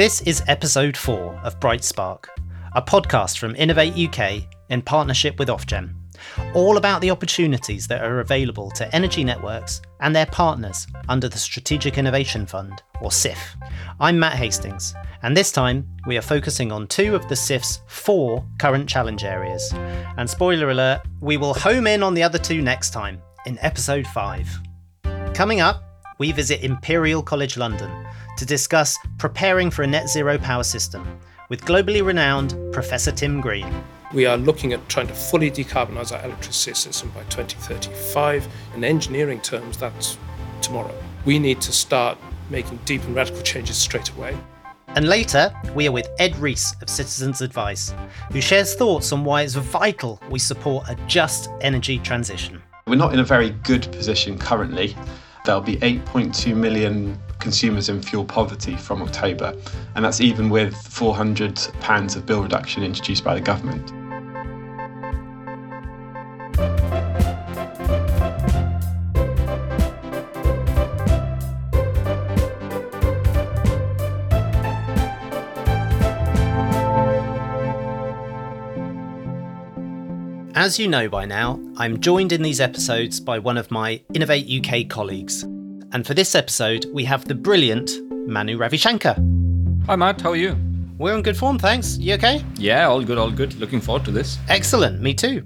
This is episode 4 of Bright Spark, a podcast from Innovate UK in partnership with Ofgem, all about the opportunities that are available to energy networks and their partners under the Strategic Innovation Fund, or SIF. I'm Matt Hastings, and this time we are focusing on 2 of the SIF's 4 current challenge areas. And spoiler alert, we will home in on the other 2 next time, in episode 5. Coming up, we visit Imperial College London to discuss preparing for a net zero power system with globally renowned Professor Tim Green. We are looking at trying to fully decarbonise our electricity system by 2035. In engineering terms, that's tomorrow. We need to start making deep and radical changes straight away. And later, we are with Ed Rees of Citizens Advice, who shares thoughts on why it's vital we support a just energy transition. We're not in a very good position currently. There'll be 8.2 million consumers in fuel poverty from October, and that's even with £400 of bill reduction introduced by the government. As you know by now, I'm joined in these episodes by one of my Innovate UK colleagues. And for this episode, we have the brilliant Manu Ravishankar. Hi Matt, how are you? We're in good form, thanks. You okay? Yeah, all good, all good. Looking forward to this. Excellent, me too.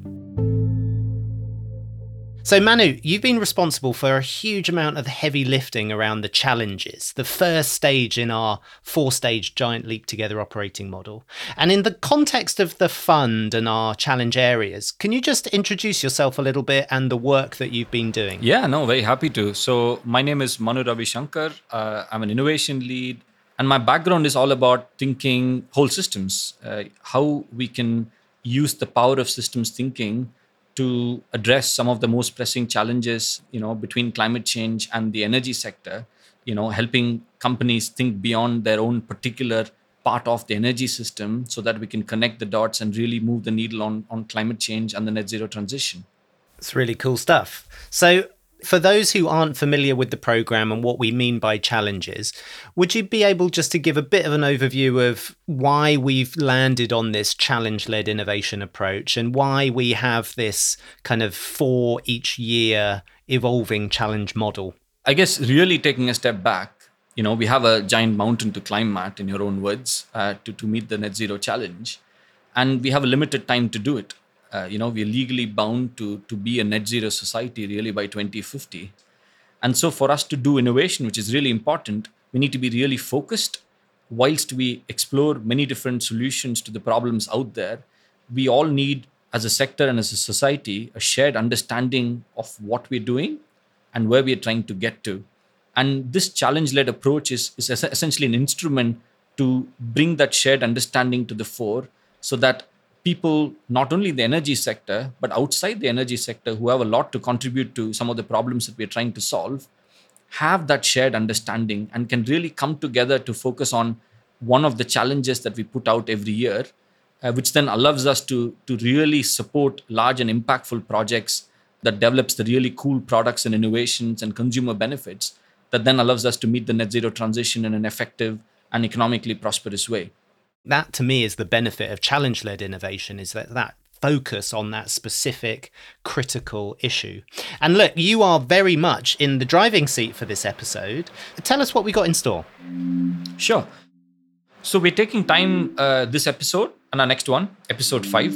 So Manu, you've been responsible for a huge amount of heavy lifting around the challenges, the first stage in our 4-stage Giant Leap Together operating model. And in the context of the fund and our challenge areas, can you just introduce yourself a little bit and the work that you've been doing? Yeah, no, very happy to. So my name is Manu Ravishankar. I'm an innovation lead, and my background is all about thinking whole systems, how we can use the power of systems thinking to address some of the most pressing challenges, between climate change and the energy sector, helping companies think beyond their own particular part of the energy system so that we can connect the dots and really move the needle on climate change and the net zero transition. It's really cool stuff. So for those who aren't familiar with the program and what we mean by challenges, would you be able just to give a bit of an overview of why we've landed on this challenge-led innovation approach and why we have this kind of 4 each year evolving challenge model? I guess really taking a step back, we have a giant mountain to climb, Matt, in your own words, to meet the net zero challenge. And we have a limited time to do it. We're legally bound to be a net zero society really by 2050. And so for us to do innovation, which is really important, we need to be really focused. Whilst we explore many different solutions to the problems out there, we all need, as a sector and as a society, a shared understanding of what we're doing and where we're trying to get to. And this challenge-led approach is essentially an instrument to bring that shared understanding to the fore so that people, not only the energy sector, but outside the energy sector, who have a lot to contribute to some of the problems that we're trying to solve, have that shared understanding and can really come together to focus on one of the challenges that we put out every year, which then allows us to really support large and impactful projects that develops the really cool products and innovations and consumer benefits that then allows us to meet the net zero transition in an effective and economically prosperous way. That, to me, is the benefit of challenge-led innovation, is that focus on that specific critical issue. And look, you are very much in the driving seat for this episode. Tell us what we got in store. Sure. So we're taking time this episode and our next one, episode 5,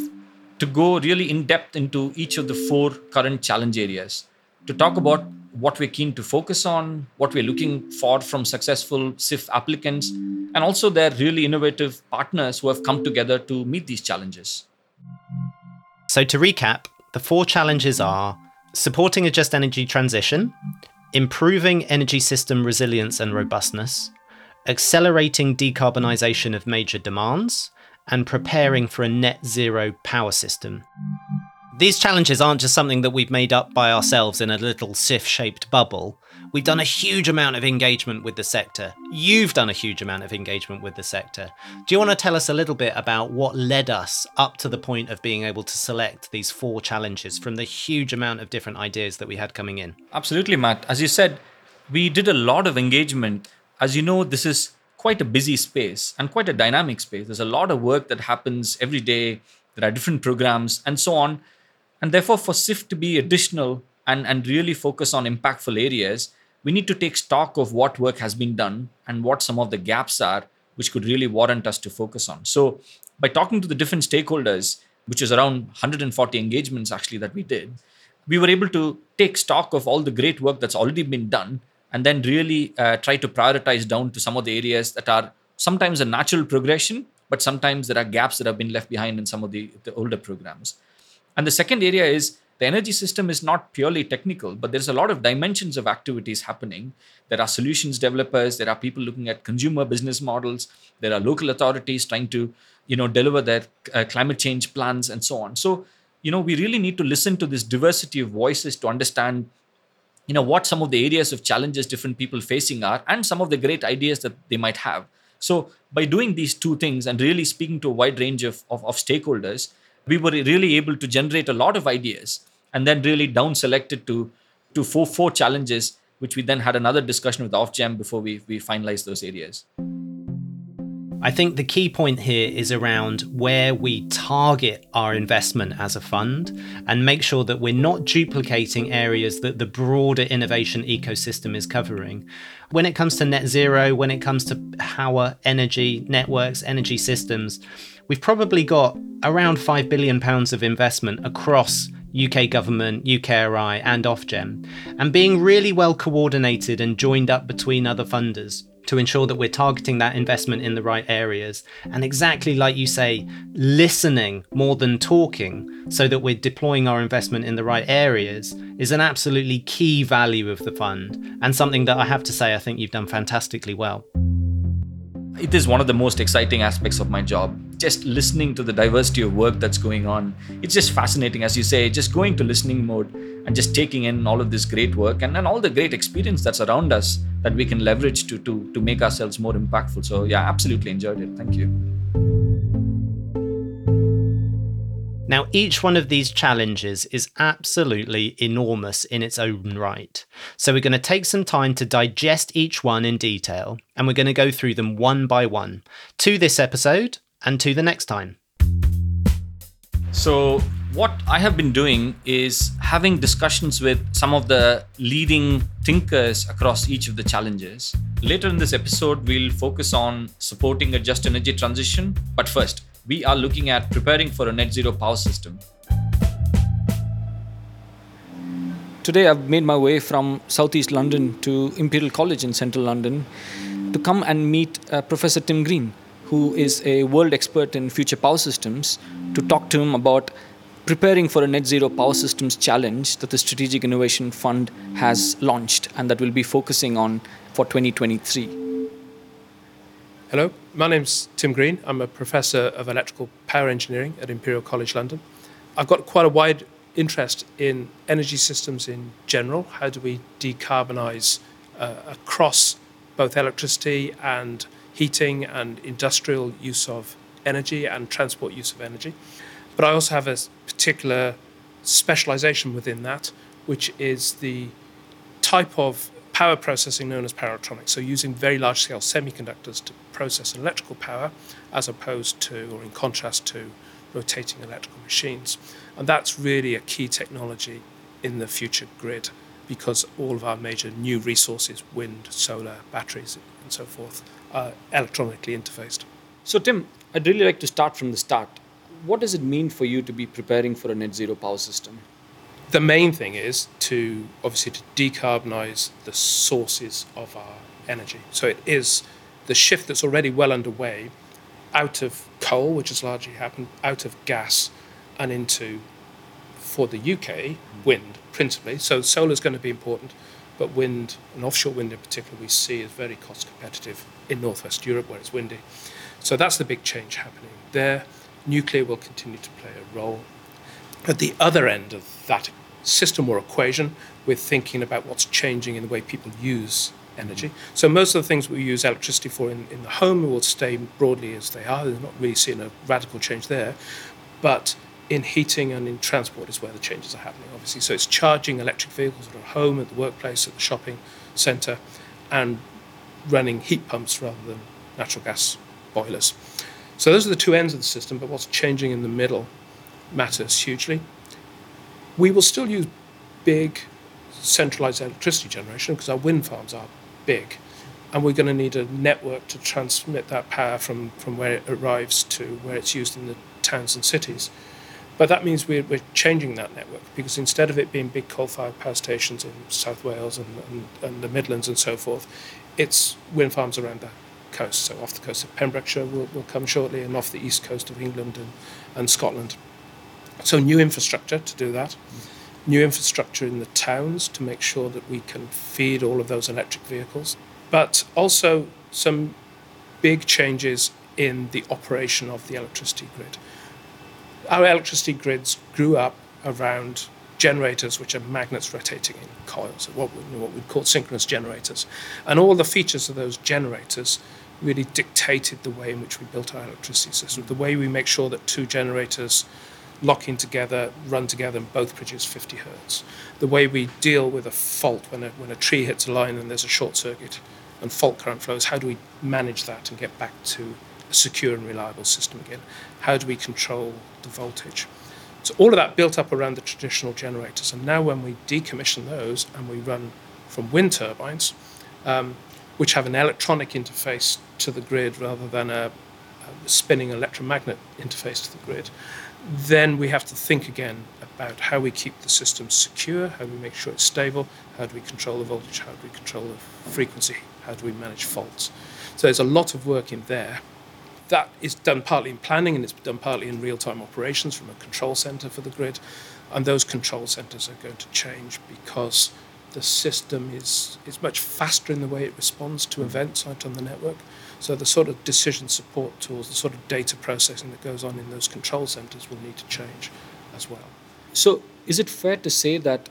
to go really in-depth into each of the 4 current challenge areas, to talk about what we're keen to focus on, what we're looking for from successful SIF applicants, and also their really innovative partners who have come together to meet these challenges. So to recap, the 4 challenges are supporting a just energy transition, improving energy system resilience and robustness, accelerating decarbonisation of major demands, and preparing for a net zero power system. These challenges aren't just something that we've made up by ourselves in a little SIF-shaped bubble. We've done a huge amount of engagement with the sector. You've done a huge amount of engagement with the sector. Do you want to tell us a little bit about what led us up to the point of being able to select these 4 challenges from the huge amount of different ideas that we had coming in? Absolutely, Matt. As you said, we did a lot of engagement. As you know, this is quite a busy space and quite a dynamic space. There's a lot of work that happens every day. There are different programs and so on. And therefore, for SIF to be additional and really focus on impactful areas, we need to take stock of what work has been done and what some of the gaps are, which could really warrant us to focus on. So by talking to the different stakeholders, which is around 140 engagements actually that we did, we were able to take stock of all the great work that's already been done and then really try to prioritize down to some of the areas that are sometimes a natural progression, but sometimes there are gaps that have been left behind in some of the older programs. And the second area is the energy system is not purely technical, but there's a lot of dimensions of activities happening. There are solutions developers, there are people looking at consumer business models, there are local authorities trying to, deliver their climate change plans and so on. So, we really need to listen to this diversity of voices to understand, what some of the areas of challenges different people facing are and some of the great ideas that they might have. So by doing these two things and really speaking to a wide range of stakeholders, we were really able to generate a lot of ideas and then really down-select it to four challenges, which we then had another discussion with Ofgem before we finalized those areas. I think the key point here is around where we target our investment as a fund and make sure that we're not duplicating areas that the broader innovation ecosystem is covering. When it comes to net zero, when it comes to power, energy networks, energy systems, we've probably got around £5 billion of investment across UK government, UKRI and Ofgem, and being really well coordinated and joined up between other funders to ensure that we're targeting that investment in the right areas. And exactly like you say, listening more than talking so that we're deploying our investment in the right areas is an absolutely key value of the fund and something that I have to say I think you've done fantastically well. It is one of the most exciting aspects of my job, just listening to the diversity of work that's going on. It's just fascinating, as you say, just going to listening mode and just taking in all of this great work and all the great experience that's around us that we can leverage to make ourselves more impactful. So yeah, absolutely enjoyed it. Thank you. Now, each one of these challenges is absolutely enormous in its own right. So we're going to take some time to digest each one in detail, and we're going to go through them one by one to this episode and to the next time. So what I have been doing is having discussions with some of the leading thinkers across each of the challenges. Later in this episode, we'll focus on supporting a just energy transition. But first, we are looking at preparing for a net zero power system. Today, I've made my way from southeast London to Imperial College in central London to come and meet Professor Tim Green, who is a world expert in future power systems, to talk to him about preparing for a net zero power systems challenge that the Strategic Innovation Fund has launched and that we'll be focusing on for 2023. Hello, my name's Tim Green. I'm a professor of electrical power engineering at Imperial College London. I've got quite a wide interest in energy systems in general. How do we decarbonise across both electricity and heating and industrial use of energy and transport use of energy? But I also have a particular specialisation within that, which is the type of power processing known as power electronics, so using very large-scale semiconductors to process electrical power as opposed to, or in contrast to, rotating electrical machines. And that's really a key technology in the future grid because all of our major new resources, wind, solar, batteries and so forth, are electronically interfaced. So Tim, I'd really like to start from the start. What does it mean for you to be preparing for a net zero power system? The main thing is to decarbonise the sources of our energy. So it is the shift that's already well underway out of coal, which has largely happened, out of gas and into, for the UK, wind principally. So solar is going to be important, but wind and offshore wind in particular we see is very cost competitive in northwest Europe where it's windy. So that's the big change happening there. Nuclear will continue to play a role. At the other end of that system or equation, we're thinking about what's changing in the way people use energy. So most of the things we use electricity for in the home will stay broadly as they are. They're not really seeing a radical change there. But in heating and in transport is where the changes are happening, obviously. So it's charging electric vehicles at home, at the workplace, at the shopping centre, and running heat pumps rather than natural gas boilers. So those are the two ends of the system, but what's changing in the middle matters hugely. We will still use big centralised electricity generation because our wind farms are big, and we're going to need a network to transmit that power from where it arrives to where it's used in the towns and cities. But that means we're changing that network, because instead of it being big coal-fired power stations in South Wales and the Midlands and so forth, it's wind farms around the coast. So off the coast of Pembrokeshire will come shortly, and off the east coast of England and Scotland. So new infrastructure to do that. New infrastructure in the towns to make sure that we can feed all of those electric vehicles. But also some big changes in the operation of the electricity grid. Our electricity grids grew up around generators which are magnets rotating in coils, what we'd call synchronous generators. And all the features of those generators really dictated the way in which we built our electricity system, the way we make sure that two generators lock in together, run together, and both produce 50 hertz. The way we deal with a fault when a tree hits a line and there's a short circuit and fault current flows, how do we manage that and get back to a secure and reliable system again? How do we control the voltage? So all of that built up around the traditional generators, and now when we decommission those and we run from wind turbines, which have an electronic interface to the grid rather than a spinning electromagnet interface to the grid, then we have to think again about how we keep the system secure, how we make sure it's stable, how do we control the voltage, how do we control the frequency, how do we manage faults. So there's a lot of work in there. That is done partly in planning, and it's done partly in real-time operations from a control centre for the grid. And those control centres are going to change because the system is much faster in the way it responds to events out on the network. So the sort of decision support tools, the sort of data processing that goes on in those control centres will need to change as well. So is it fair to say that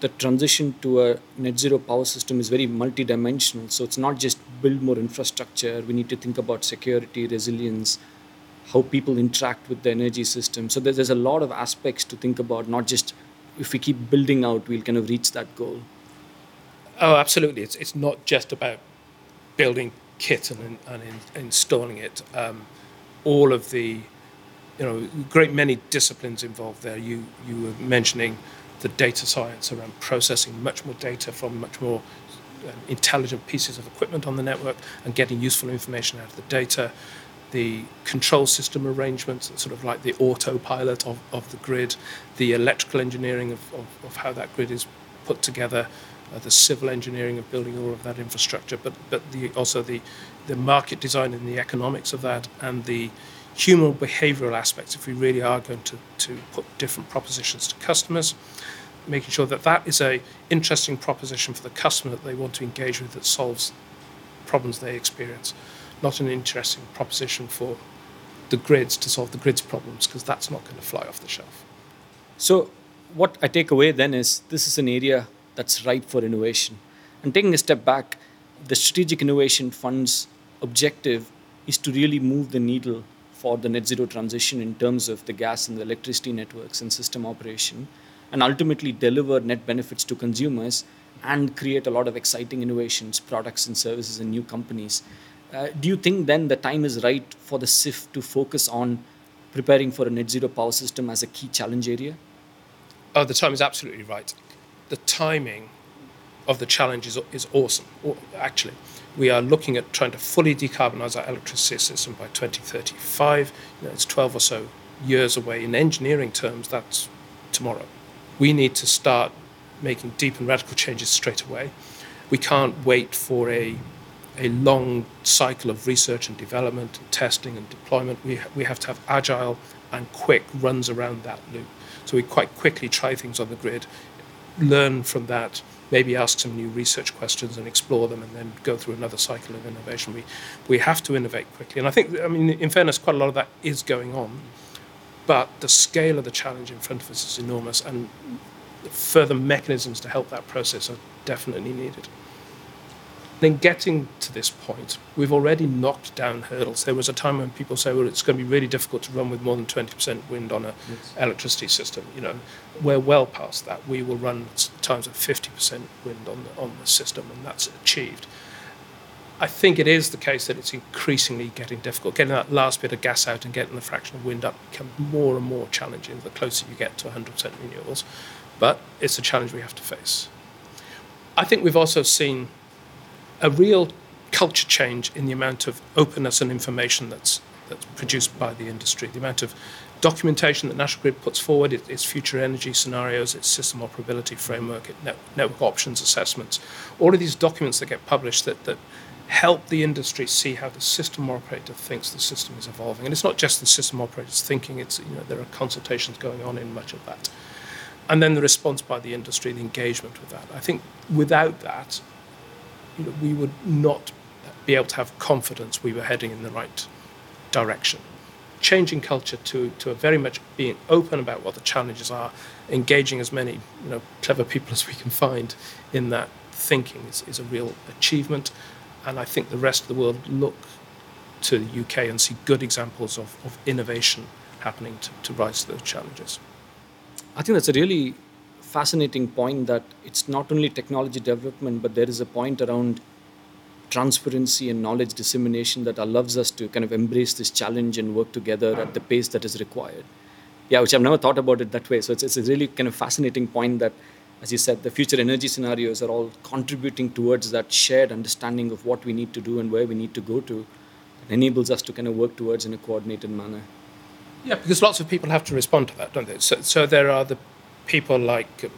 the transition to a net zero power system is very multidimensional? So it's not just build more infrastructure, we need to think about security, resilience, how people interact with the energy system. So there's a lot of aspects to think about, not just if we keep building out, we'll kind of reach that goal. Oh, absolutely. It's not just about building kit and installing it. All of the, great many disciplines involved there. You were mentioning the data science around processing much more data from much more intelligent pieces of equipment on the network and getting useful information out of the data. The control system arrangements, sort of like the autopilot of the grid, the electrical engineering of how that grid is put together, the civil engineering of building all of that infrastructure, but also the market design and the economics of that, and the human behavioural aspects, if we really are going to put different propositions to customers, making sure that is an interesting proposition for the customer that they want to engage with that solves problems they experience, not an interesting proposition for the grids to solve the grids problems, because that's not going to fly off the shelf. So what I take away then is this is an area that's ripe for innovation. And taking a step back, the Strategic Innovation Fund's objective is to really move the needle for the net zero transition in terms of the gas and the electricity networks and system operation, and ultimately deliver net benefits to consumers and create a lot of exciting innovations, products and services and new companies. Do you think then the time is right for the SIF to focus on preparing for a net zero power system as a key challenge area? Oh, the time is absolutely right. The timing of the challenge is awesome, actually. We are looking at trying to fully decarbonise our electricity system by 2035. It's 12 or so years away. In engineering terms, that's tomorrow. We need to start making deep and radical changes straight away. We can't wait for a long cycle of research and development, and testing and deployment. We have to have agile and quick runs around that loop. So we quite quickly try things on the grid, learn from that, maybe ask some new research questions and explore them, and then go through another cycle of innovation. We have to innovate quickly. And I think, in fairness, quite a lot of that is going on. But the scale of the challenge in front of us is enormous, and further mechanisms to help that process are definitely needed. Then getting to this point, we've already knocked down hurdles. There was a time when people say, well, it's going to be really difficult to run with more than 20% wind on an electricity system. We're well past that. We will run times of 50% wind on the system, and that's achieved. I think it is the case that it's increasingly getting difficult. Getting that last bit of gas out and getting the fraction of wind up becomes more and more challenging the closer you get to 100% renewables. But it's a challenge we have to face. I think we've also seen a real culture change in the amount of openness and information that's produced by the industry. The amount of documentation that National Grid puts forward, its future energy scenarios, its system operability framework, its network options assessments, all of these documents that get published that help the industry see how the system operator thinks the system is evolving. And it's not just the system operator's thinking, it's, you know, there are consultations going on in much of that. And then the response by the industry, the engagement with that. I think without that, you know, we would not be able to have confidence we were heading in the right direction. Changing culture to a very much being open about what the challenges are, engaging as many, you know, clever people as we can find in that thinking is a real achievement. And I think the rest of the world look to the UK and see good examples of innovation happening to rise to those challenges. I think that's a really fascinating point, that it's not only technology development, but there is a point around transparency and knowledge dissemination that allows us to kind of embrace this challenge and work together at the pace that is required. Yeah, which I've never thought about it that way. So it's a really kind of fascinating point that, as you said, the future energy scenarios are all contributing towards that shared understanding of what we need to do and where we need to go to. It enables us to kind of work towards in a coordinated manner. Yeah, because lots of people have to respond to that, don't they? So there are the people like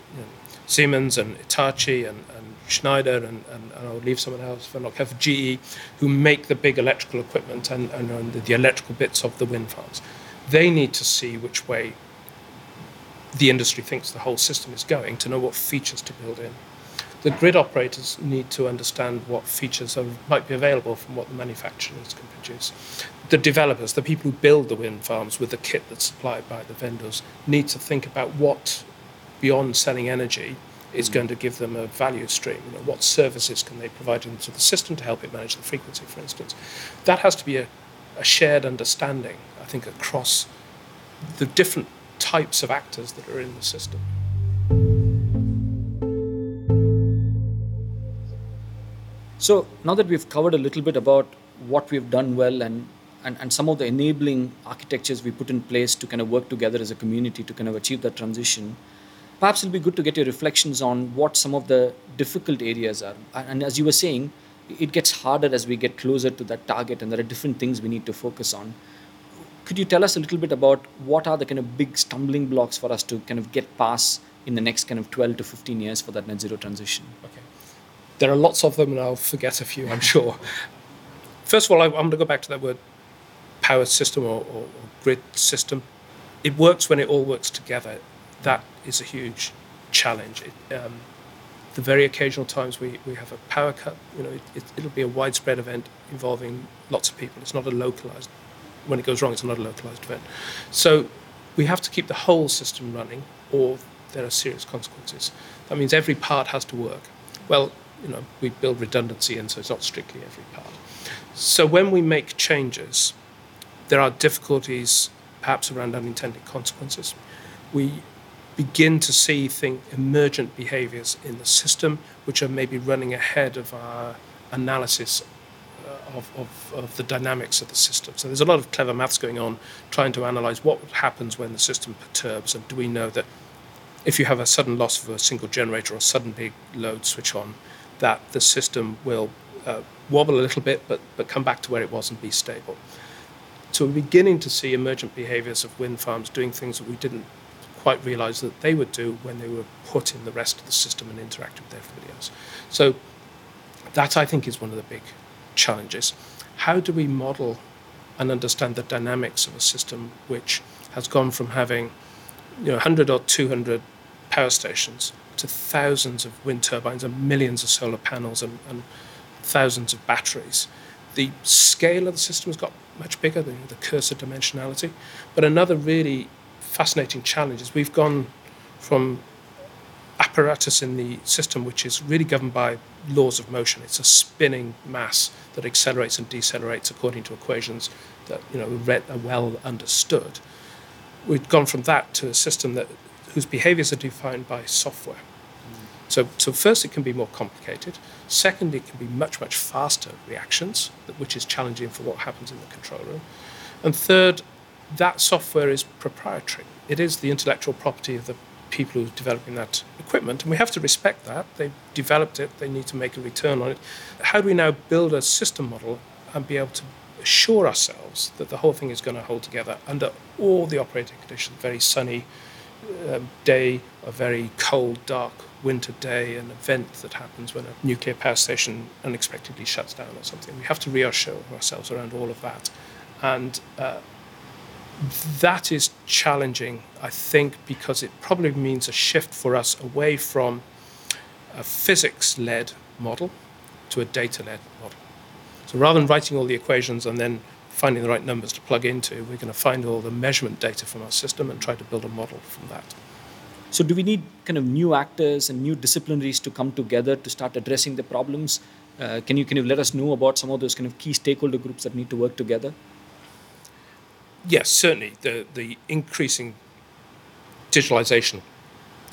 Siemens and Hitachi and Schneider and I'll leave someone else for GE, who make the big electrical equipment and the electrical bits of the wind farms. They need to see which way the industry thinks the whole system is going to know what features to build in. The grid operators need to understand what features might be available from what the manufacturers can produce. The developers, the people who build the wind farms with the kit that's supplied by the vendors, need to think about what, beyond selling energy, is going to give them a value stream. You know, what services can they provide into the system to help it manage the frequency, for instance. That has to be a shared understanding, I think, across the different types of actors that are in the system. So now that we've covered a little bit about what we've done well and some of the enabling architectures we put in place to kind of work together as a community to kind of achieve that transition, perhaps it'll be good to get your reflections on what some of the difficult areas are. And as you were saying, it gets harder as we get closer to that target and there are different things we need to focus on. Could you tell us a little bit about what are the kind of big stumbling blocks for us to kind of get past in the next kind of 12 to 15 years for that net zero transition? Okay. There are lots of them and I'll forget a few, I'm sure. First of all, I'm going to go back to that word power system or grid system. It works when it all works together. That is a huge challenge. The very occasional times we have a power cut, you know, it'll be a widespread event involving lots of people. It's not a localized event. When it goes wrong, it's not a localized event. So we have to keep the whole system running or there are serious consequences. That means every part has to work. Well, you know, we build redundancy in, so it's not strictly every part. So when we make changes, there are difficulties perhaps around unintended consequences. We begin to see emergent behaviors in the system which are maybe running ahead of our analysis of the dynamics of the system. So there's a lot of clever maths going on trying to analyse what happens when the system perturbs, and do we know that if you have a sudden loss of a single generator or a sudden big load switch on, that the system will wobble a little bit but come back to where it was and be stable. So we're beginning to see emergent behaviours of wind farms doing things that we didn't quite realise that they would do when they were put in the rest of the system and interacted with everybody else. So that, I think, is one of the big challenges. How do we model and understand the dynamics of a system which has gone from having 100 or 200 power stations to thousands of wind turbines and millions of solar panels and thousands of batteries? The scale of the system has got much bigger, the cursor dimensionality. But another really fascinating challenge is we've gone from apparatus in the system which is really governed by laws of motion. It's a spinning mass that accelerates and decelerates according to equations that are well understood. We've gone from that to a system whose behaviours are defined by software. So first, it can be more complicated. Second, it can be much, much faster reactions, which is challenging for what happens in the control room. And third, that software is proprietary. It is the intellectual property of the people who are developing that equipment, and we have to respect that. They've developed it, they need to make a return on it. How do we now build a system model and be able to assure ourselves that the whole thing is going to hold together under all the operating conditions, very sunny day, a very cold, dark winter day, an event that happens when a nuclear power station unexpectedly shuts down or something. We have to reassure ourselves around all of that. And that is challenging, I think, because it probably means a shift for us away from a physics-led model to a data-led model. So rather than writing all the equations and then finding the right numbers to plug into, we're going to find all the measurement data from our system and try to build a model from that. So do we need kind of new actors and new disciplinaries to come together to start addressing the problems? Can you kind of let us know about some of those kind of key stakeholder groups that need to work together? Yes, certainly. The increasing digitalization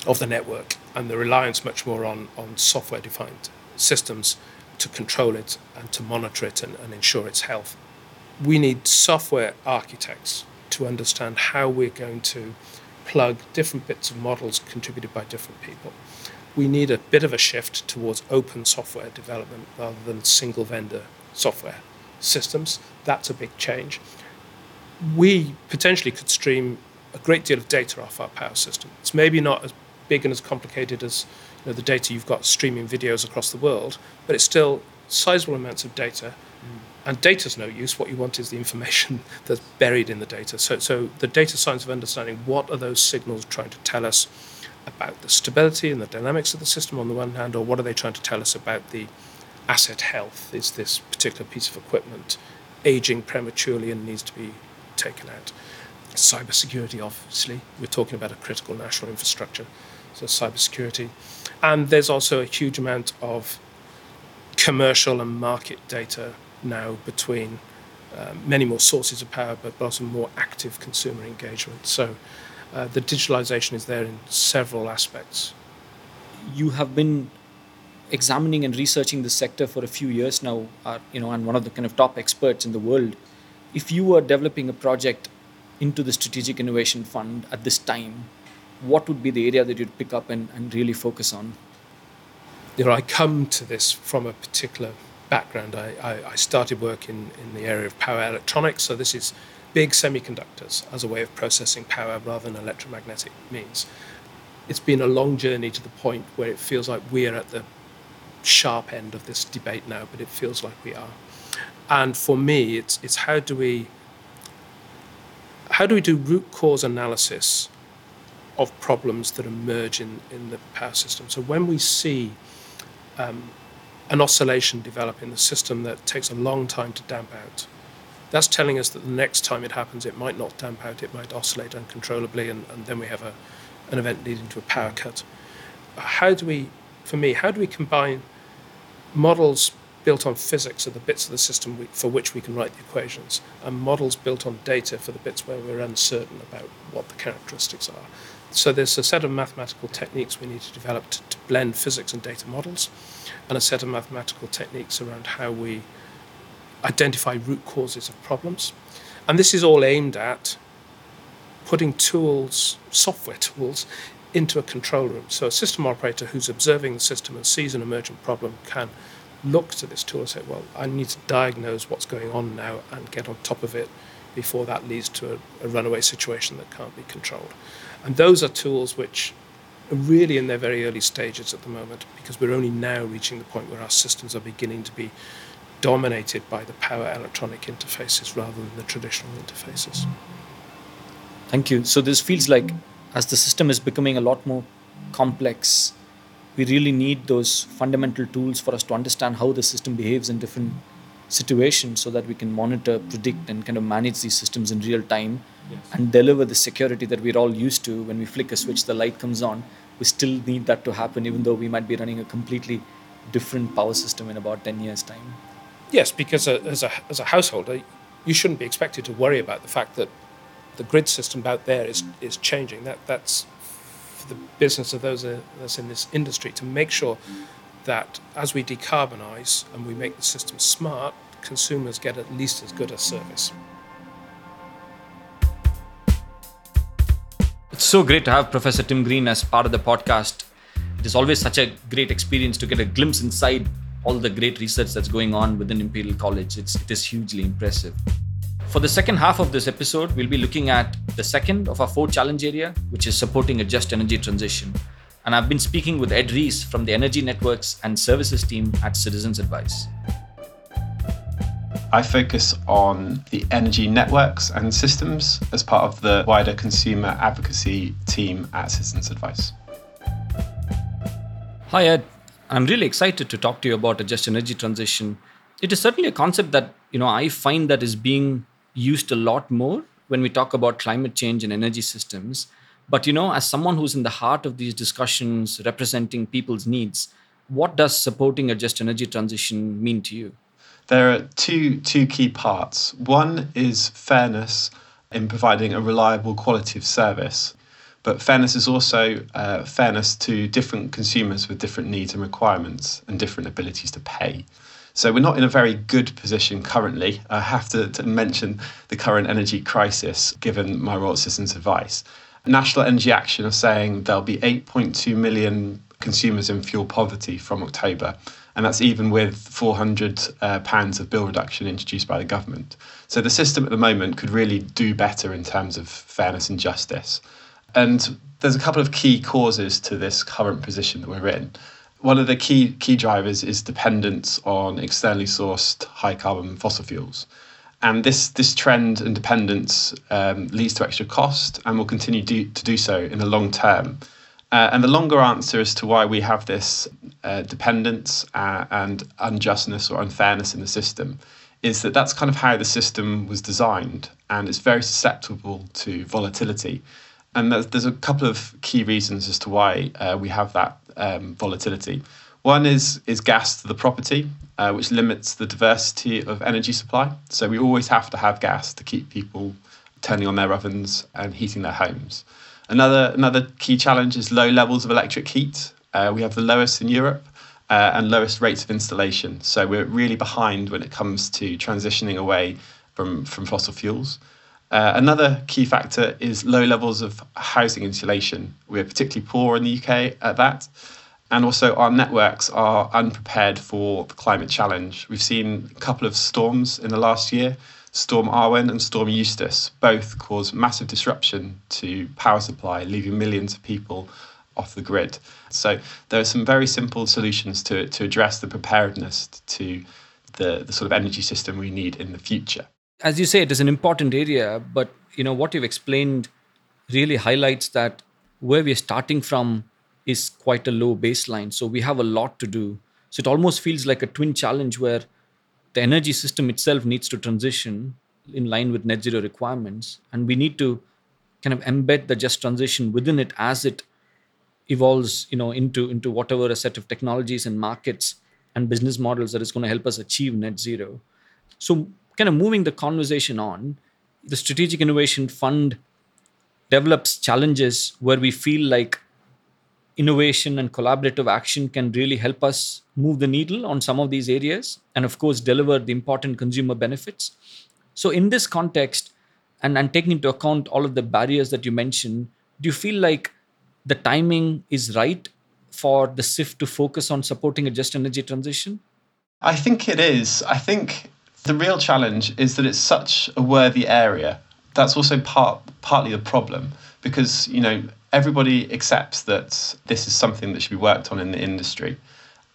of the network and the reliance much more on software-defined systems to control it and to monitor it and ensure its health. We need software architects to understand how we're going to plug different bits of models contributed by different people. We need a bit of a shift towards open software development rather than single vendor software systems. That's a big change. We potentially could stream a great deal of data off our power system. It's maybe not as big and as complicated as the data you've got streaming videos across the world, but it's still sizable amounts of data. And data's no use. What you want is the information that's buried in the data. So the data science of understanding what are those signals trying to tell us about the stability and the dynamics of the system on the one hand, or what are they trying to tell us about the asset health? Is this particular piece of equipment aging prematurely and needs to be taken out? Cybersecurity, obviously. We're talking about a critical national infrastructure, so cybersecurity. And there's also a huge amount of commercial and market data now between many more sources of power, but also more active consumer engagement. So the digitalization is there in several aspects. You have been examining and researching this sector for a few years now, and one of the kind of top experts in the world. If you were developing a project into the Strategic Innovation Fund at this time, what would be the area that you'd pick up and really focus on? I come to this from a particular background. I started work in the area of power electronics, so this is big semiconductors as a way of processing power rather than electromagnetic means. It's been a long journey to the point where it feels like we're at the sharp end of this debate now, but it feels like we are. And for me, it's how do we do root cause analysis of problems that emerge in the power system? So when we see an oscillation develop in the system that takes a long time to damp out, that's telling us that the next time it happens, it might not damp out, it might oscillate uncontrollably, and then we have an event leading to a power cut. How do we combine models built on physics of the bits of the system for which we can write the equations, and models built on data for the bits where we're uncertain about what the characteristics are? So there's a set of mathematical techniques we need to develop to blend physics and data models, and a set of mathematical techniques around how we identify root causes of problems. And this is all aimed at putting tools, software tools, into a control room. So a system operator who's observing the system and sees an emergent problem can look to this tool and say, well, I need to diagnose what's going on now and get on top of it before that leads to a runaway situation that can't be controlled. And those are tools which are really in their very early stages at the moment, because we're only now reaching the point where our systems are beginning to be dominated by the power electronic interfaces rather than the traditional interfaces. Thank you. So this feels like, as the system is becoming a lot more complex, we really need those fundamental tools for us to understand how the system behaves in different situations so that we can monitor, predict, and kind of manage these systems in real time. Yes. And deliver the security that we're all used to. When we flick a switch, the light comes on. We still need that to happen, even though we might be running a completely different power system in about 10 years' time. Yes, because as a householder, you shouldn't be expected to worry about the fact that the grid system out there is changing. That's of the business of those that's in this industry to make sure that as we decarbonise and we make the system smart, consumers get at least as good a service. It's so great to have Professor Tim Green as part of the podcast. It is always such a great experience to get a glimpse inside all the great research that's going on within Imperial College. It is hugely impressive. For the second half of this episode, we'll be looking at the second of our 4 challenge area, which is supporting a just energy transition. And I've been speaking with Ed Rees from the Energy Networks and Services team at Citizens Advice. I focus on the energy networks and systems as part of the wider consumer advocacy team at Citizens Advice. Hi Ed, I'm really excited to talk to you about a just energy transition. It is certainly a concept that, I find that is being used a lot more when we talk about climate change and energy systems. But, as someone who's in the heart of these discussions, representing people's needs, what does supporting a just energy transition mean to you? There are two key parts. One is fairness in providing a reliable quality of service. But fairness is also fairness to different consumers with different needs and requirements and different abilities to pay. So we're not in a very good position currently. I have to mention the current energy crisis, given my role at Citizens Advice. National Energy Action are saying there'll be 8.2 million consumers in fuel poverty from October. And that's even with £400 of bill reduction introduced by the government. So the system at the moment could really do better in terms of fairness and justice. And there's a couple of key causes to this current position that we're in. One of the key drivers is dependence on externally sourced high carbon fossil fuels. And this trend and dependence leads to extra cost and will continue to do so in the long term. And the longer answer as to why we have this dependence and unjustness or unfairness in the system is that that's kind of how the system was designed, and it's very susceptible to volatility. And there's a couple of key reasons as to why we have that volatility. One is gas to the property, which limits the diversity of energy supply. So we always have to have gas to keep people turning on their ovens and heating their homes. Another key challenge is low levels of electric heat. We have the lowest in Europe and lowest rates of installation. So we're really behind when it comes to transitioning away from fossil fuels. Another key factor is low levels of housing insulation. We're particularly poor in the UK at that. And also our networks are unprepared for the climate challenge. We've seen a couple of storms in the last year, Storm Arwen and Storm Eustace, both cause massive disruption to power supply, leaving millions of people off the grid. So there are some very simple solutions to address the preparedness to the sort of energy system we need in the future. As you say, it is an important area, but what you've explained really highlights that where we're starting from is quite a low baseline. So we have a lot to do. So it almost feels like a twin challenge where the energy system itself needs to transition in line with net zero requirements. And we need to kind of embed the just transition within it as it evolves, into whatever a set of technologies and markets and business models that is going to help us achieve net zero. So kind of moving the conversation on, the Strategic Innovation Fund develops challenges where we feel like innovation and collaborative action can really help us move the needle on some of these areas and, of course, deliver the important consumer benefits. So in this context, and taking into account all of the barriers that you mentioned, do you feel like the timing is right for the SIF to focus on supporting a just energy transition? I think it is. I think the real challenge is that it's such a worthy area. That's also partly the problem because, everybody accepts that this is something that should be worked on in the industry.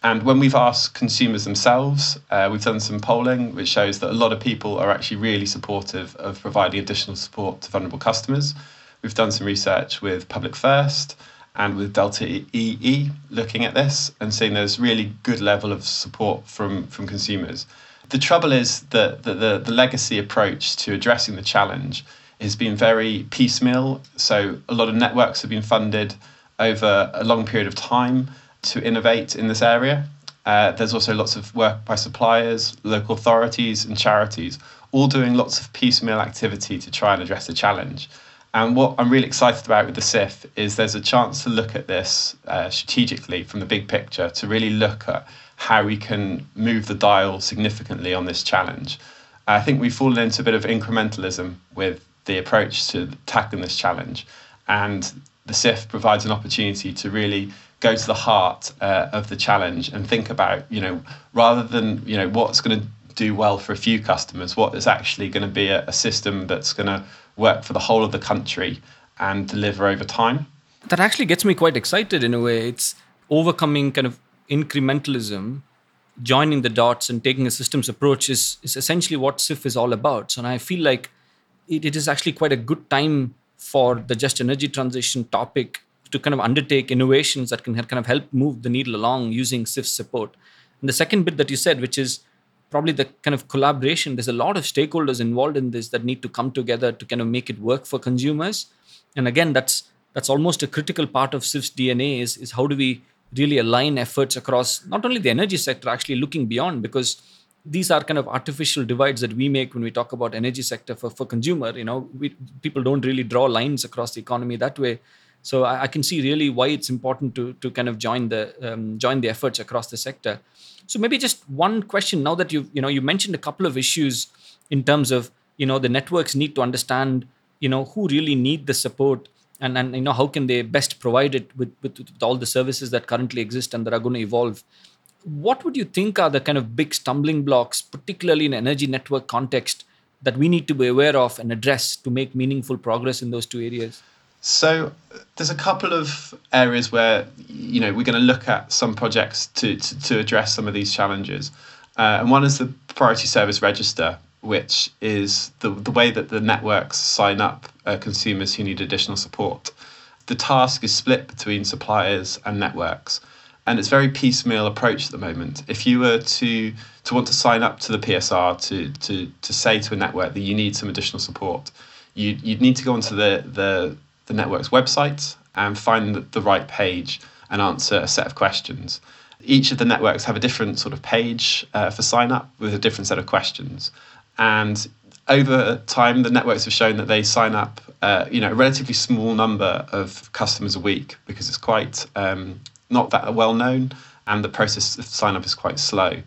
And when we've asked consumers themselves, we've done some polling which shows that a lot of people are actually really supportive of providing additional support to vulnerable customers. We've done some research with Public First and with Delta EE looking at this and seeing there's really good level of support from consumers. The trouble is that the legacy approach to addressing the challenge has been very piecemeal. So a lot of networks have been funded over a long period of time to innovate in this area. There's also lots of work by suppliers, local authorities and charities, all doing lots of piecemeal activity to try and address the challenge. And what I'm really excited about with the SIF is there's a chance to look at this strategically from the big picture, to really look at how we can move the dial significantly on this challenge. I think we've fallen into a bit of incrementalism with the approach to tackling this challenge. And the SIF provides an opportunity to really go to the heart of the challenge and think about, rather than, what's going to do well for a few customers, what is actually going to be a system that's going to work for the whole of the country and deliver over time. That actually gets me quite excited in a way. It's overcoming kind of incrementalism, joining the dots and taking a systems approach is essentially what SIF is all about. So, and I feel like it is actually quite a good time for the just energy transition topic to kind of undertake innovations that can kind of help move the needle along using SIF's support. And the second bit that you said, which is probably the kind of collaboration, there's a lot of stakeholders involved in this that need to come together to kind of make it work for consumers. And again, that's almost a critical part of SIF's DNA is how do we really align efforts across not only the energy sector, actually looking beyond, because these are kind of artificial divides that we make when we talk about energy sector for consumer. People don't really draw lines across the economy that way. So I can see really why it's important to kind of join the efforts across the sector. So maybe just one question now that you mentioned a couple of issues in terms of the networks need to understand who really need the support and how can they best provide it with all the services that currently exist and that are going to evolve. What would you think are the kind of big stumbling blocks, particularly in energy network context, that we need to be aware of and address to make meaningful progress in those two areas? So there's a couple of areas where, we're going to look at some projects to address some of these challenges. And one is the priority service register, which is the way that the networks sign up consumers who need additional support. The task is split between suppliers and networks. And it's a very piecemeal approach at the moment. If you were to want to sign up to the PSR to say to a network that you need some additional support, you'd need to go onto the network's website and find the right page and answer a set of questions. Each of the networks have a different sort of page for sign up with a different set of questions. And over time, the networks have shown that they sign up a relatively small number of customers a week because it's quite not that well known and the process of sign up is quite slow.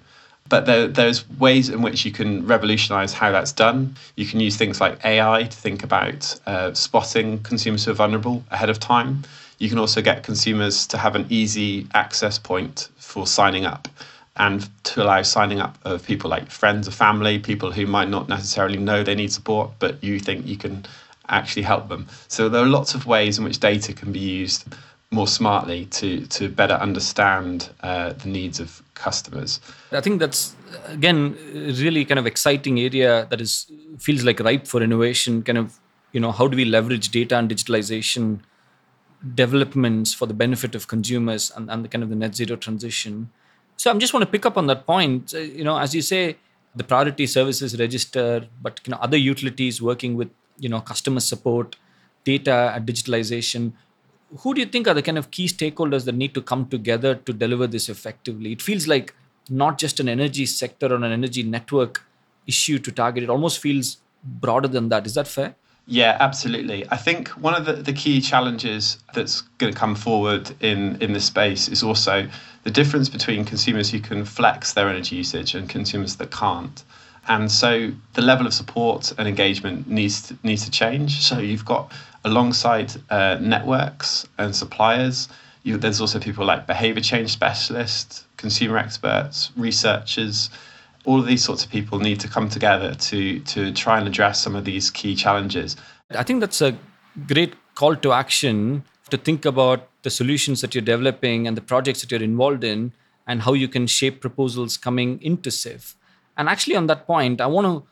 But there's ways in which you can revolutionise how that's done. You can use things like AI to think about spotting consumers who are vulnerable ahead of time. You can also get consumers to have an easy access point for signing up and to allow signing up of people like friends or family, people who might not necessarily know they need support, but you think you can actually help them. So there are lots of ways in which data can be used more smartly to better understand the needs of customers. I think that's, again, really kind of exciting area that feels like ripe for innovation. Kind of, how do we leverage data and digitalization developments for the benefit of consumers and the kind of the net zero transition. So I just want to pick up on that point. As you say, the priority services register, but other utilities working with customer support, data and digitalization. Who do you think are the kind of key stakeholders that need to come together to deliver this effectively? It feels like not just an energy sector or an energy network issue to target. It almost feels broader than that. Is that fair? Yeah, absolutely. I think one of the key challenges that's going to come forward in this space is also the difference between consumers who can flex their energy usage and consumers that can't. And so the level of support and engagement needs to change. So you've got, alongside networks and suppliers, there's also people like behaviour change specialists, consumer experts, researchers. All of these sorts of people need to come together to try and address some of these key challenges. I think that's a great call to action to think about the solutions that you're developing and the projects that you're involved in and how you can shape proposals coming into SIF. And actually on that point, I want to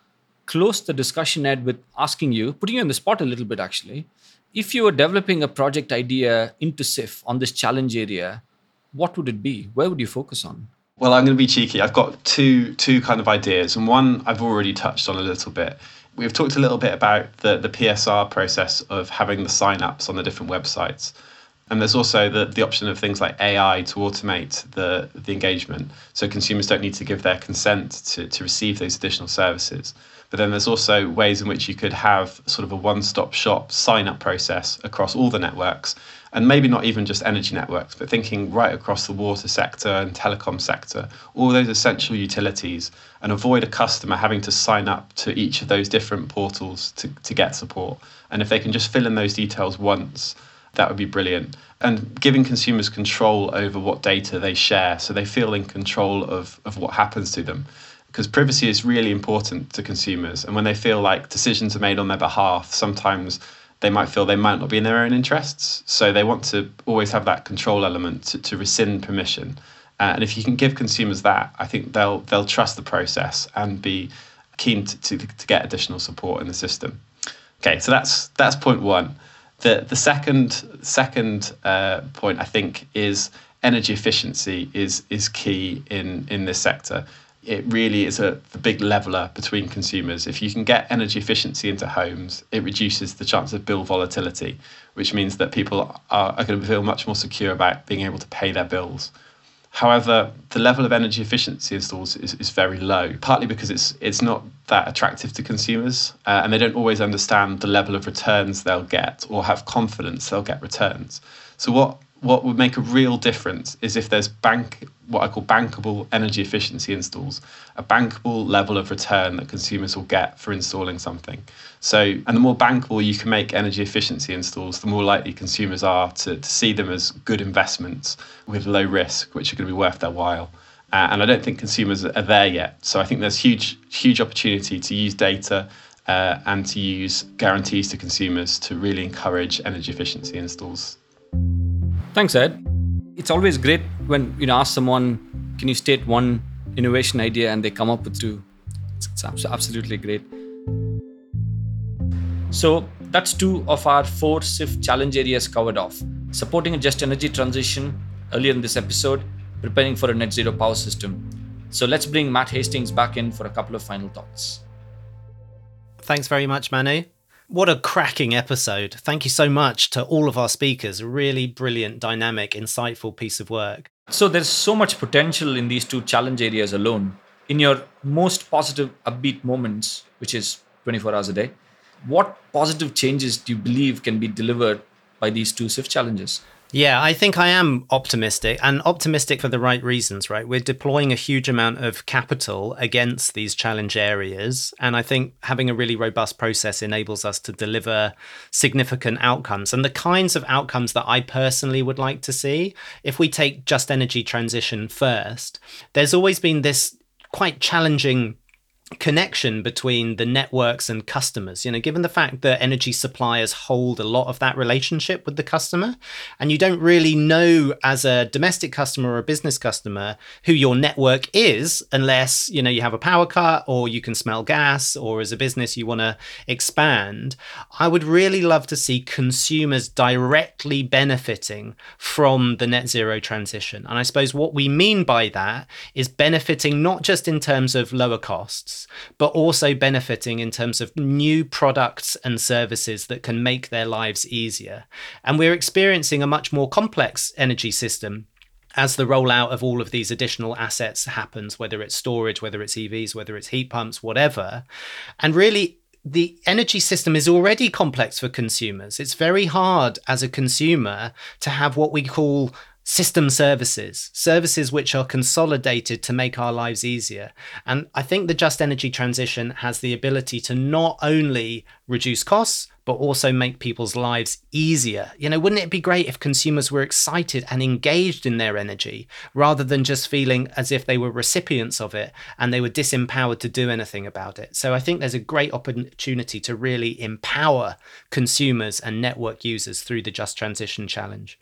close the discussion, Ed, with asking you, putting you on the spot a little bit actually, if you were developing a project idea into SIF on this challenge area, what would it be? Where would you focus on? Well, I'm going to be cheeky. I've got two kind of ideas. And one I've already touched on a little bit. We've talked a little bit about the PSR process of having the sign-ups on the different websites. And there's also the option of things like AI to automate the engagement. So consumers don't need to give their consent to receive those additional services. But then there's also ways in which you could have sort of a one-stop shop sign-up process across all the networks, and maybe not even just energy networks, but thinking right across the water sector and telecom sector, all those essential utilities, and avoid a customer having to sign up to each of those different portals to get support. And if they can just fill in those details once, that would be brilliant. And giving consumers control over what data they share, so they feel in control of what happens to them. Because privacy is really important to consumers. And when they feel like decisions are made on their behalf, sometimes they might feel they might not be in their own interests. So they want to always have that control element to rescind permission. And if you can give consumers that, I think they'll trust the process and be keen to get additional support in the system. Okay, so that's point one. The second point, I think, is energy efficiency is key in this sector. It really is the big leveler between consumers. If you can get energy efficiency into homes, it reduces the chance of bill volatility, which means that people are going to feel much more secure about being able to pay their bills. However, the level of energy efficiency installs is very low, partly because it's not that attractive to consumers, and they don't always understand the level of returns they'll get or have confidence they'll get returns. So what would make a real difference is if there's what I call bankable energy efficiency installs, a bankable level of return that consumers will get for installing something. And the more bankable you can make energy efficiency installs, the more likely consumers are to see them as good investments with low risk, which are going to be worth their while. And I don't think consumers are there yet. So I think there's huge opportunity to use data and to use guarantees to consumers to really encourage energy efficiency installs. Thanks, Ed. It's always great when you ask someone, can you state one innovation idea, and they come up with two. It's absolutely great. So that's two of our four SIF challenge areas covered off. Supporting a just energy transition earlier in this episode, preparing for a net zero power system. So let's bring Matt Hastings back in for a couple of final thoughts. Thanks very much, Manu. What a cracking episode. Thank you so much to all of our speakers. Really brilliant, dynamic, insightful piece of work. So there's so much potential in these two challenge areas alone. In your most positive, upbeat moments, which is 24 hours a day, what positive changes do you believe can be delivered by these two SIF challenges? Yeah, I think I am optimistic, and optimistic for the right reasons, right? We're deploying a huge amount of capital against these challenge areas. And I think having a really robust process enables us to deliver significant outcomes and the kinds of outcomes that I personally would like to see. If we take just energy transition first, there's always been this quite challenging connection between the networks and customers, given the fact that energy suppliers hold a lot of that relationship with the customer, and you don't really know as a domestic customer or a business customer who your network is unless you have a power cut or you can smell gas, or as a business you want to expand. I would really love to see consumers directly benefiting from the net zero transition, and I suppose what we mean by that is benefiting not just in terms of lower costs, but also benefiting in terms of new products and services that can make their lives easier. And we're experiencing a much more complex energy system as the rollout of all of these additional assets happens, whether it's storage, whether it's EVs, whether it's heat pumps, whatever. And really, the energy system is already complex for consumers. It's very hard as a consumer to have what we call system services which are consolidated to make our lives easier. And I think the just energy transition has the ability to not only reduce costs, but also make people's lives easier. Wouldn't it be great if consumers were excited and engaged in their energy rather than just feeling as if they were recipients of it and they were disempowered to do anything about it? So I think there's a great opportunity to really empower consumers and network users through the Just Transition Challenge.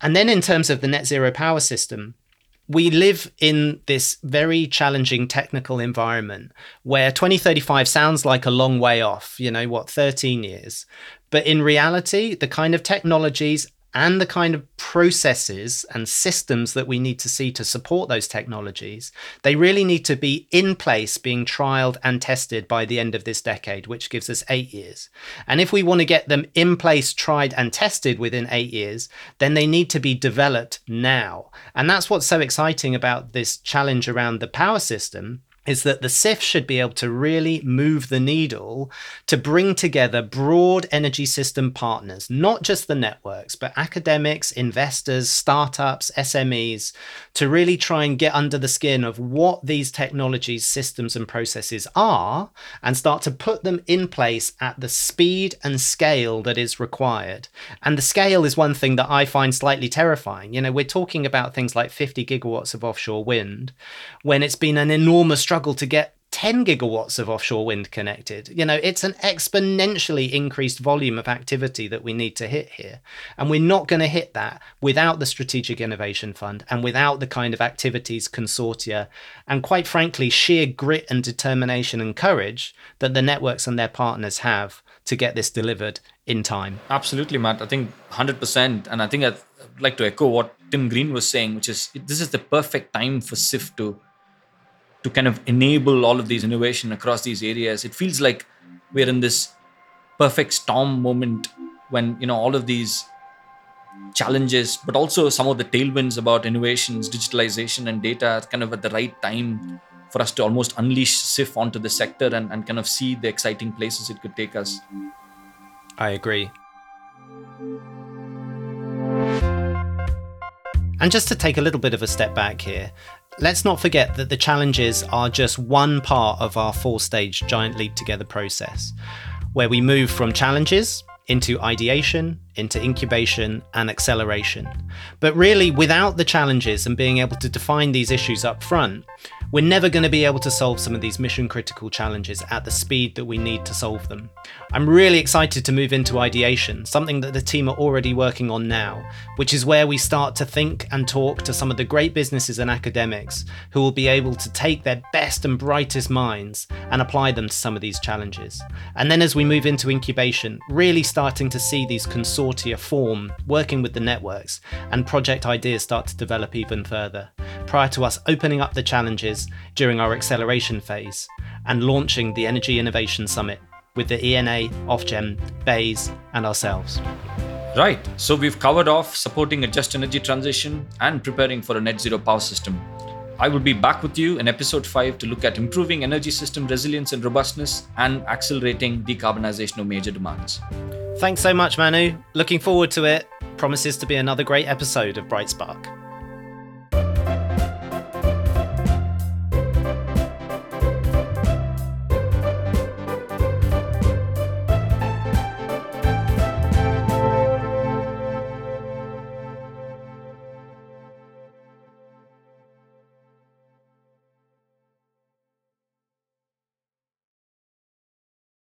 And then in terms of the net zero power system, we live in this very challenging technical environment where 2035 sounds like a long way off, 13 years. But in reality, the kind of technologies and the kind of processes and systems that we need to see to support those technologies, they really need to be in place, being trialed and tested by the end of this decade, which gives us 8 years. And if we want to get them in place, tried and tested within 8 years, then they need to be developed now. And that's what's so exciting about this challenge around the power system, is that the SIF should be able to really move the needle to bring together broad energy system partners, not just the networks, but academics, investors, startups, SMEs, to really try and get under the skin of what these technologies, systems and processes are, and start to put them in place at the speed and scale that is required. And the scale is one thing that I find slightly terrifying. You know, we're talking about things like 50 gigawatts of offshore wind, when it's been an enormous struggle to get 10 gigawatts of offshore wind connected. You know, it's an exponentially increased volume of activity that we need to hit here. And we're not going to hit that without the Strategic Innovation Fund and without the kind of activities, consortia, and quite frankly, sheer grit and determination and courage that the networks and their partners have to get this delivered in time. Absolutely, Matt. I think 100%. And I think I'd like to echo what Tim Green was saying, which is this is the perfect time for SIF to kind of enable all of these innovation across these areas. It feels like we're in this perfect storm moment when, you know, all of these challenges, but also some of the tailwinds about innovations, digitalization and data are kind of at the right time for us to almost unleash SIF onto the sector and kind of see the exciting places it could take us. I agree. And just to take a little bit of a step back here, let's not forget that the challenges are just one part of our four-stage Giant Leap Together process, where we move from challenges into ideation, into incubation and acceleration. But really, without the challenges and being able to define these issues up front, we're never going to be able to solve some of these mission critical challenges at the speed that we need to solve them. I'm really excited to move into ideation, something that the team are already working on now, which is where we start to think and talk to some of the great businesses and academics who will be able to take their best and brightest minds and apply them to some of these challenges. And then as we move into incubation, really starting to see these consortia form, working with the networks, and project ideas start to develop even further, prior to us opening up the challenges during our acceleration phase and launching the Energy Innovation Summit with the ENA, Ofgem, Bayes and ourselves. Right, so we've covered off supporting a just energy transition and preparing for a net zero power system. I will be back with you in episode 5 to look at improving energy system resilience and robustness and accelerating decarbonization of major demands. Thanks so much, Manu. Looking forward to it. Promises to be another great episode of Bright Spark.